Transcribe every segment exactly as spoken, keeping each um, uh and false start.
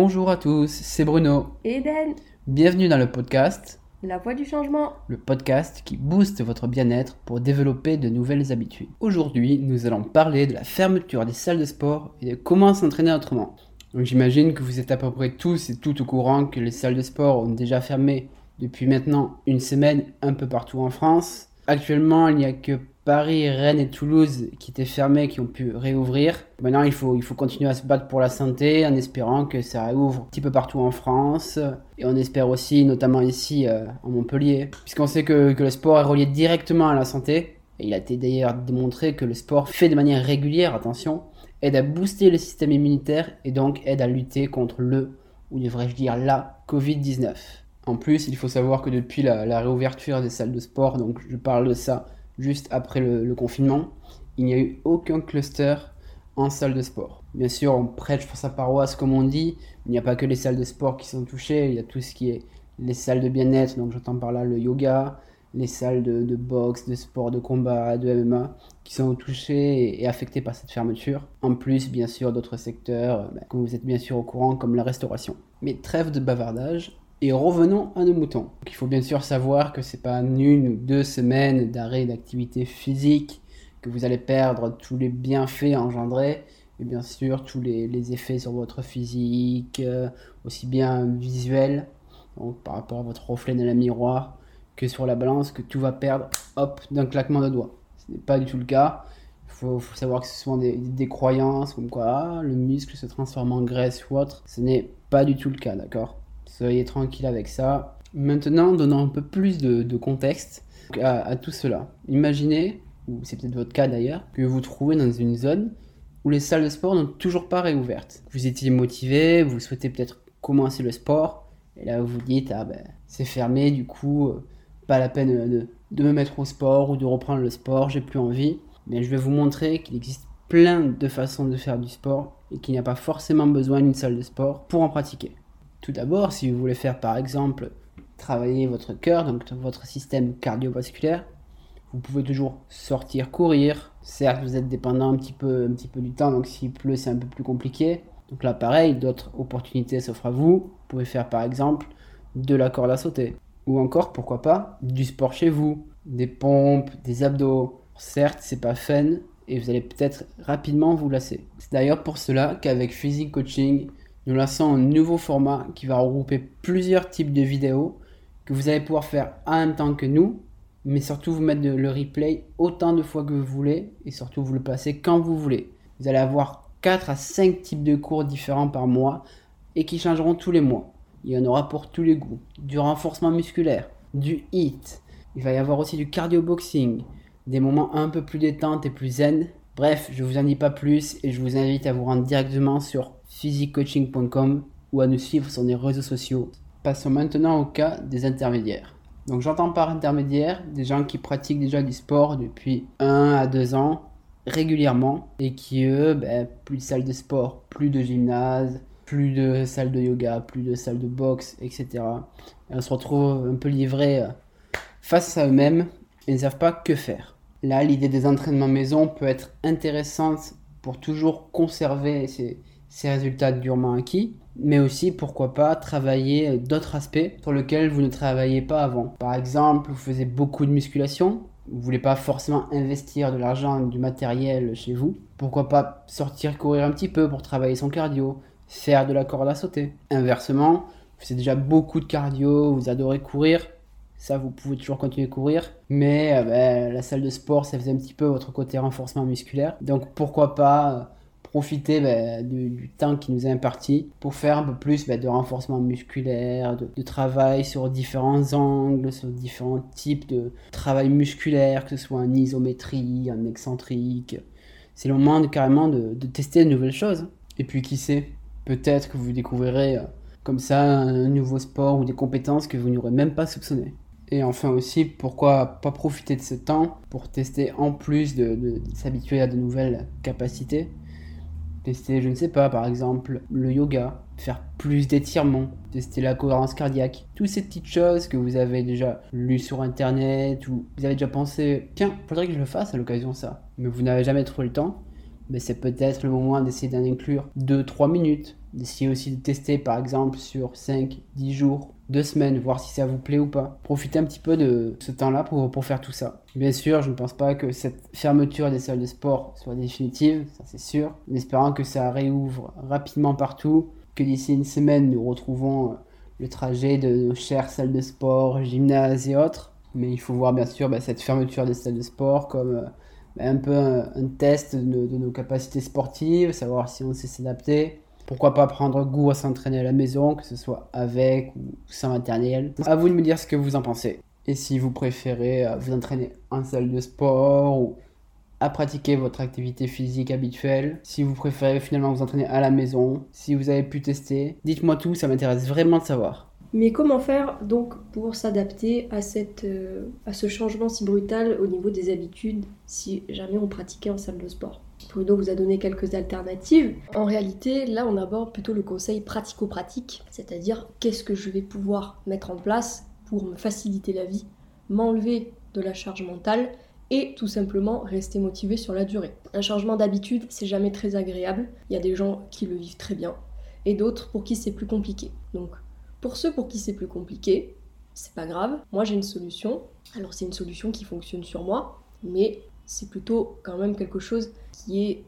Bonjour à tous, c'est Bruno et Ben. Bienvenue dans le podcast La Voix du Changement, le podcast qui booste votre bien-être pour développer de nouvelles habitudes. Aujourd'hui, nous allons parler de la fermeture des salles de sport et de comment s'entraîner autrement. Donc j'imagine que vous êtes à peu près tous et toutes au courant que les salles de sport ont déjà fermé depuis maintenant une semaine un peu partout en France. Actuellement, il n'y a que Paris, Rennes et Toulouse qui étaient fermés, qui ont pu réouvrir. Maintenant, il faut, il faut continuer à se battre pour la santé en espérant que ça réouvre un petit peu partout en France. Et on espère aussi, notamment ici, euh, en Montpellier. Puisqu'on sait que, que le sport est relié directement à la santé. Et il a été d'ailleurs démontré que le sport fait de manière régulière, attention, aide à booster le système immunitaire et donc aide à lutter contre le, ou devrais-je dire la, covid dix-neuf. En plus, il faut savoir que depuis la, la réouverture des salles de sport, donc je parle de ça, juste après le, le confinement, il n'y a eu aucun cluster en salle de sport. Bien sûr, on prêche pour sa paroisse comme on dit, il n'y a pas que les salles de sport qui sont touchées, il y a tout ce qui est les salles de bien-être, donc j'entends par là le yoga, les salles de, de boxe, de sport, de combat, de M M A, qui sont touchées et, et affectées par cette fermeture. En plus, bien sûr, d'autres secteurs, ben, comme vous êtes bien sûr au courant, comme la restauration. Mais trêve de bavardage. Et revenons à nos moutons. Donc, il faut bien sûr savoir que c'est pas en une ou deux semaines d'arrêt d'activité physique que vous allez perdre tous les bienfaits engendrés et bien sûr tous les, les effets sur votre physique, euh, aussi bien visuel, donc par rapport à votre reflet dans le miroir, que sur la balance, que tout va perdre, hop, d'un claquement de doigts. Ce n'est pas du tout le cas. Il faut, faut savoir que ce sont des, des croyances comme quoi ah, le muscle se transforme en graisse ou autre. Ce n'est pas du tout le cas, d'accord ? Soyez tranquille avec ça. Maintenant, donnons un peu plus de, de contexte à, à tout cela. Imaginez, ou c'est peut-être votre cas d'ailleurs, que vous vous trouvez dans une zone où les salles de sport n'ont toujours pas réouvertes. Vous étiez motivé, vous souhaitez peut-être commencer le sport, et là vous vous dites « Ah ben, c'est fermé, du coup, pas la peine de, de me mettre au sport ou de reprendre le sport, j'ai plus envie. » Mais je vais vous montrer qu'il existe plein de façons de faire du sport et qu'il n'y a pas forcément besoin d'une salle de sport pour en pratiquer. Tout d'abord, si vous voulez faire par exemple travailler votre cœur, donc votre système cardiovasculaire, vous pouvez toujours sortir courir. Certes, vous êtes dépendant un petit peu, un petit peu du temps, donc s'il pleut, c'est un peu plus compliqué. Donc là, pareil, d'autres opportunités s'offrent à vous. Vous pouvez faire par exemple de la corde à sauter. Ou encore, pourquoi pas, du sport chez vous, des pompes, des abdos. Certes, c'est pas fun et vous allez peut-être rapidement vous lasser. C'est d'ailleurs pour cela qu'avec Physique Coaching, nous lançons un nouveau format qui va regrouper plusieurs types de vidéos que vous allez pouvoir faire en même temps que nous, mais surtout vous mettre le replay autant de fois que vous voulez et surtout vous le passer quand vous voulez. Vous allez avoir quatre à cinq types de cours différents par mois et qui changeront tous les mois. Il y en aura pour tous les goûts, du renforcement musculaire, du H I I T, il va y avoir aussi du cardio-boxing, des moments un peu plus détente et plus zen. Bref, je ne vous en dis pas plus et je vous invite à vous rendre directement sur physique coaching point com ou à nous suivre sur les réseaux sociaux. Passons maintenant au cas des intermédiaires. Donc j'entends par intermédiaire des gens qui pratiquent déjà du sport depuis un à deux ans régulièrement et qui eux, ben, plus de salles de sport, plus de gymnase, plus de salles de yoga, plus de salles de boxe, et cetera. Et on se retrouve un peu livrés face à eux-mêmes et ne savent pas que faire. Là, l'idée des entraînements maison peut être intéressante pour toujours conserver ces, ces résultats durement acquis, mais aussi, pourquoi pas, travailler d'autres aspects sur lesquels vous ne travaillez pas avant. Par exemple, vous faisiez beaucoup de musculation, vous ne voulez pas forcément investir de l'argent, du matériel chez vous. Pourquoi pas sortir courir un petit peu pour travailler son cardio, faire de la corde à sauter. Inversement, vous faites déjà beaucoup de cardio, vous adorez courir. Ça, vous pouvez toujours continuer à courir. Mais euh, bah, la salle de sport, ça faisait un petit peu votre côté renforcement musculaire. Donc, pourquoi pas profiter bah, du, du temps qui nous est imparti pour faire un peu plus bah, de renforcement musculaire, de, de travail sur différents angles, sur différents types de travail musculaire, que ce soit en isométrie, en excentrique. C'est le moment de, carrément de, de tester de nouvelles choses. Et puis, qui sait, peut-être que vous découvrirez euh, comme ça un nouveau sport ou des compétences que vous n'aurez même pas soupçonnées. Et enfin aussi, pourquoi pas profiter de ce temps pour tester en plus de, de, de s'habituer à de nouvelles capacités. Tester, je ne sais pas, par exemple, le yoga, faire plus d'étirements, tester la cohérence cardiaque. Toutes ces petites choses que vous avez déjà lues sur internet ou vous avez déjà pensé « Tiens, faudrait que je le fasse à l'occasion ça ». Mais vous n'avez jamais trouvé le temps, mais c'est peut-être le moment d'essayer d'en inclure deux trois minutes Essayez aussi de tester par exemple sur cinq, dix jours, deux semaines, voir si ça vous plaît ou pas. Profitez un petit peu de ce temps-là pour, pour faire tout ça. Bien sûr, je ne pense pas que cette fermeture des salles de sport soit définitive, ça c'est sûr, en espérant que ça réouvre rapidement partout, que d'ici une semaine nous retrouvons le trajet de nos chères salles de sport, gymnases et autres. Mais il faut voir bien sûr bah, cette fermeture des salles de sport comme bah, un peu un, un test de nos, de nos capacités sportives, savoir si on sait s'adapter. Pourquoi pas prendre goût à s'entraîner à la maison, que ce soit avec ou sans matériel. À vous de me dire ce que vous en pensez. Et si vous préférez vous entraîner en salle de sport ou à pratiquer votre activité physique habituelle. Si vous préférez finalement vous entraîner à la maison. Si vous avez pu tester. Dites-moi tout, ça m'intéresse vraiment de savoir. Mais comment faire donc pour s'adapter à, cette, euh, à ce changement si brutal au niveau des habitudes si jamais on pratiquait en salle de sport ? Bruno vous a donné quelques alternatives. En réalité, là, on aborde plutôt le conseil pratico-pratique, c'est-à-dire qu'est-ce que je vais pouvoir mettre en place pour me faciliter la vie, m'enlever de la charge mentale et tout simplement rester motivé sur la durée. Un changement d'habitude, c'est jamais très agréable. Il y a des gens qui le vivent très bien et d'autres pour qui c'est plus compliqué. Donc, pour ceux pour qui c'est plus compliqué, c'est pas grave. Moi, j'ai une solution. Alors, c'est une solution qui fonctionne sur moi, mais c'est plutôt quand même quelque chose qui est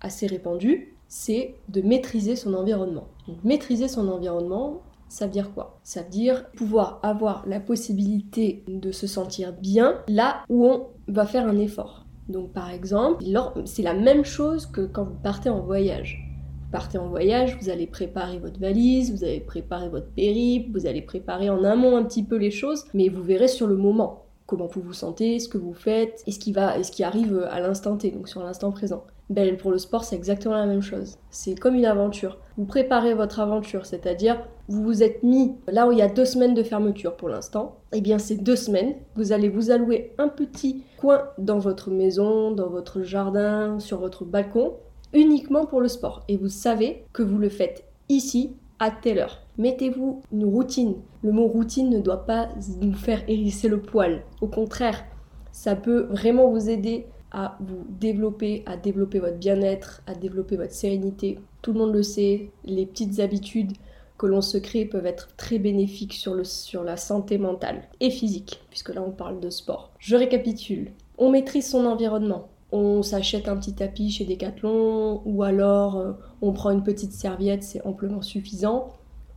assez répandu, c'est de maîtriser son environnement. Donc maîtriser son environnement, ça veut dire quoi ? Ça veut dire pouvoir avoir la possibilité de se sentir bien là où on va faire un effort. Donc par exemple, c'est la même chose que quand vous partez en voyage. Vous partez en voyage, vous allez préparer votre valise, vous allez préparer votre périple, vous allez préparer en amont un petit peu les choses, mais vous verrez sur le moment comment vous vous sentez, ce que vous faites, et ce qui va, et ce qui arrive à l'instant T, donc sur l'instant présent. Ben, pour le sport, c'est exactement la même chose. C'est comme une aventure. Vous préparez votre aventure, c'est-à-dire vous vous êtes mis là où il y a deux semaines de fermeture pour l'instant. Eh bien, ces deux semaines, vous allez vous allouer un petit coin dans votre maison, dans votre jardin, sur votre balcon, uniquement pour le sport. Et vous savez que vous le faites ici, à telle heure. Mettez-vous une routine. Le mot routine ne doit pas vous faire hérisser le poil. Au contraire, ça peut vraiment vous aider à vous développer, à développer votre bien-être, à développer votre sérénité. Tout le monde le sait, les petites habitudes que l'on se crée peuvent être très bénéfiques sur, le, sur la santé mentale et physique, puisque là on parle de sport. Je récapitule, on maîtrise son environnement. On s'achète un petit tapis chez Decathlon ou alors euh, on prend une petite serviette, c'est amplement suffisant.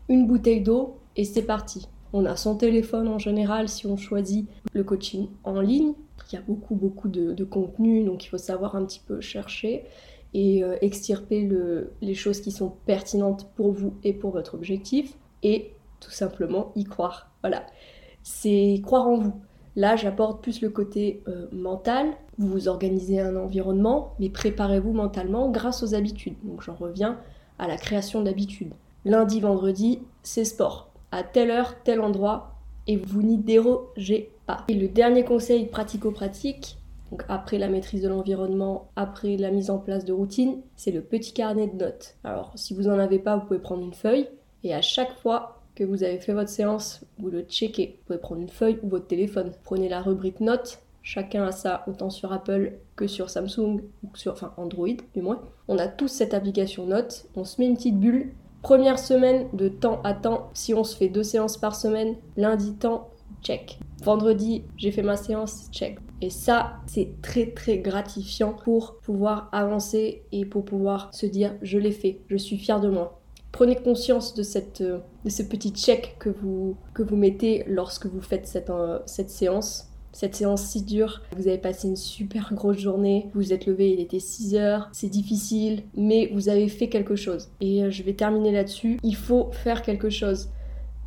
Une bouteille d'eau et c'est parti. On a son téléphone en général si on choisit le coaching en ligne. Il y a beaucoup beaucoup de, de contenu, donc il faut savoir un petit peu chercher et euh, extirper le, les choses qui sont pertinentes pour vous et pour votre objectif et tout simplement y croire. Voilà, c'est croire en vous. Là, j'apporte plus le côté euh, mental. Vous vous organisez un environnement, mais préparez-vous mentalement grâce aux habitudes. Donc j'en reviens à la création d'habitudes. Lundi, vendredi, c'est sport. À telle heure, tel endroit, et vous n'y dérogez pas. Et le dernier conseil pratico-pratique, donc après la maîtrise de l'environnement, après la mise en place de routine, c'est le petit carnet de notes. Alors si vous n'en avez pas, vous pouvez prendre une feuille, et à chaque fois que vous avez fait votre séance, vous le checkez. Vous pouvez prendre une feuille ou votre téléphone. Prenez la rubrique notes, chacun a ça autant sur Apple que sur Samsung, ou sur, enfin Android du moins. On a tous cette application notes, on se met une petite bulle. Première semaine de temps à temps, si on se fait deux séances par semaine, lundi temps, check. Vendredi, j'ai fait ma séance, check. Et ça, c'est très très gratifiant pour pouvoir avancer et pour pouvoir se dire je l'ai fait, je suis fier de moi. Prenez conscience de, cette, de ce petit check que vous, que vous mettez lorsque vous faites cette, euh, cette séance. Cette séance si dure, vous avez passé une super grosse journée, vous vous êtes levé, il était six heures, c'est difficile, mais vous avez fait quelque chose. Et je vais terminer là-dessus, il faut faire quelque chose.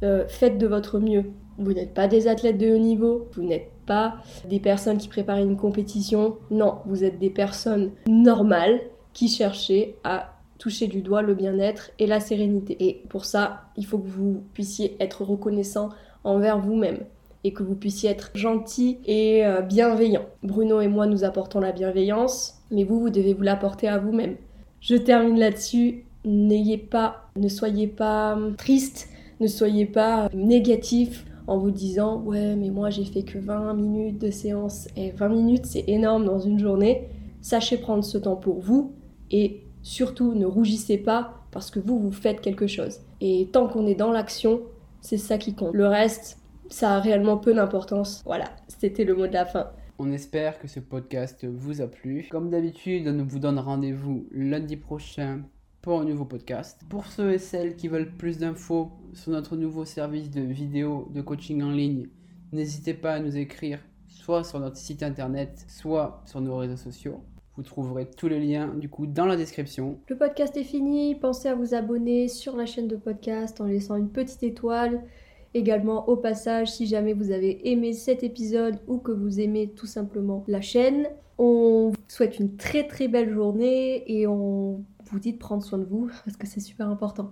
Euh, faites de votre mieux. Vous n'êtes pas des athlètes de haut niveau, vous n'êtes pas des personnes qui préparent une compétition. Non, vous êtes des personnes normales qui cherchaient à toucher du doigt le bien-être et la sérénité. Et pour ça, il faut que vous puissiez être reconnaissant envers vous-même et que vous puissiez être gentil et bienveillant. Bruno et moi, nous apportons la bienveillance, mais vous, vous devez vous l'apporter à vous-même. Je termine là-dessus. N'ayez pas, ne soyez pas triste, ne soyez pas négatif en vous disant « Ouais, mais moi, j'ai fait que vingt minutes de séance. » Et vingt minutes, c'est énorme dans une journée. Sachez prendre ce temps pour vous et surtout, ne rougissez pas parce que vous, vous faites quelque chose. Et tant qu'on est dans l'action, c'est ça qui compte. Le reste, ça a réellement peu d'importance. Voilà, c'était le mot de la fin. On espère que ce podcast vous a plu. Comme d'habitude, on vous donne rendez-vous lundi prochain pour un nouveau podcast. Pour ceux et celles qui veulent plus d'infos sur notre nouveau service de vidéo de coaching en ligne, n'hésitez pas à nous écrire soit sur notre site internet, soit sur nos réseaux sociaux. Vous trouverez tous les liens du coup dans la description. Le podcast est fini. Pensez à vous abonner sur la chaîne de podcast en laissant une petite étoile. Également, au passage, si jamais vous avez aimé cet épisode ou que vous aimez tout simplement la chaîne, on vous souhaite une très très belle journée et on vous dit de prendre soin de vous parce que c'est super important.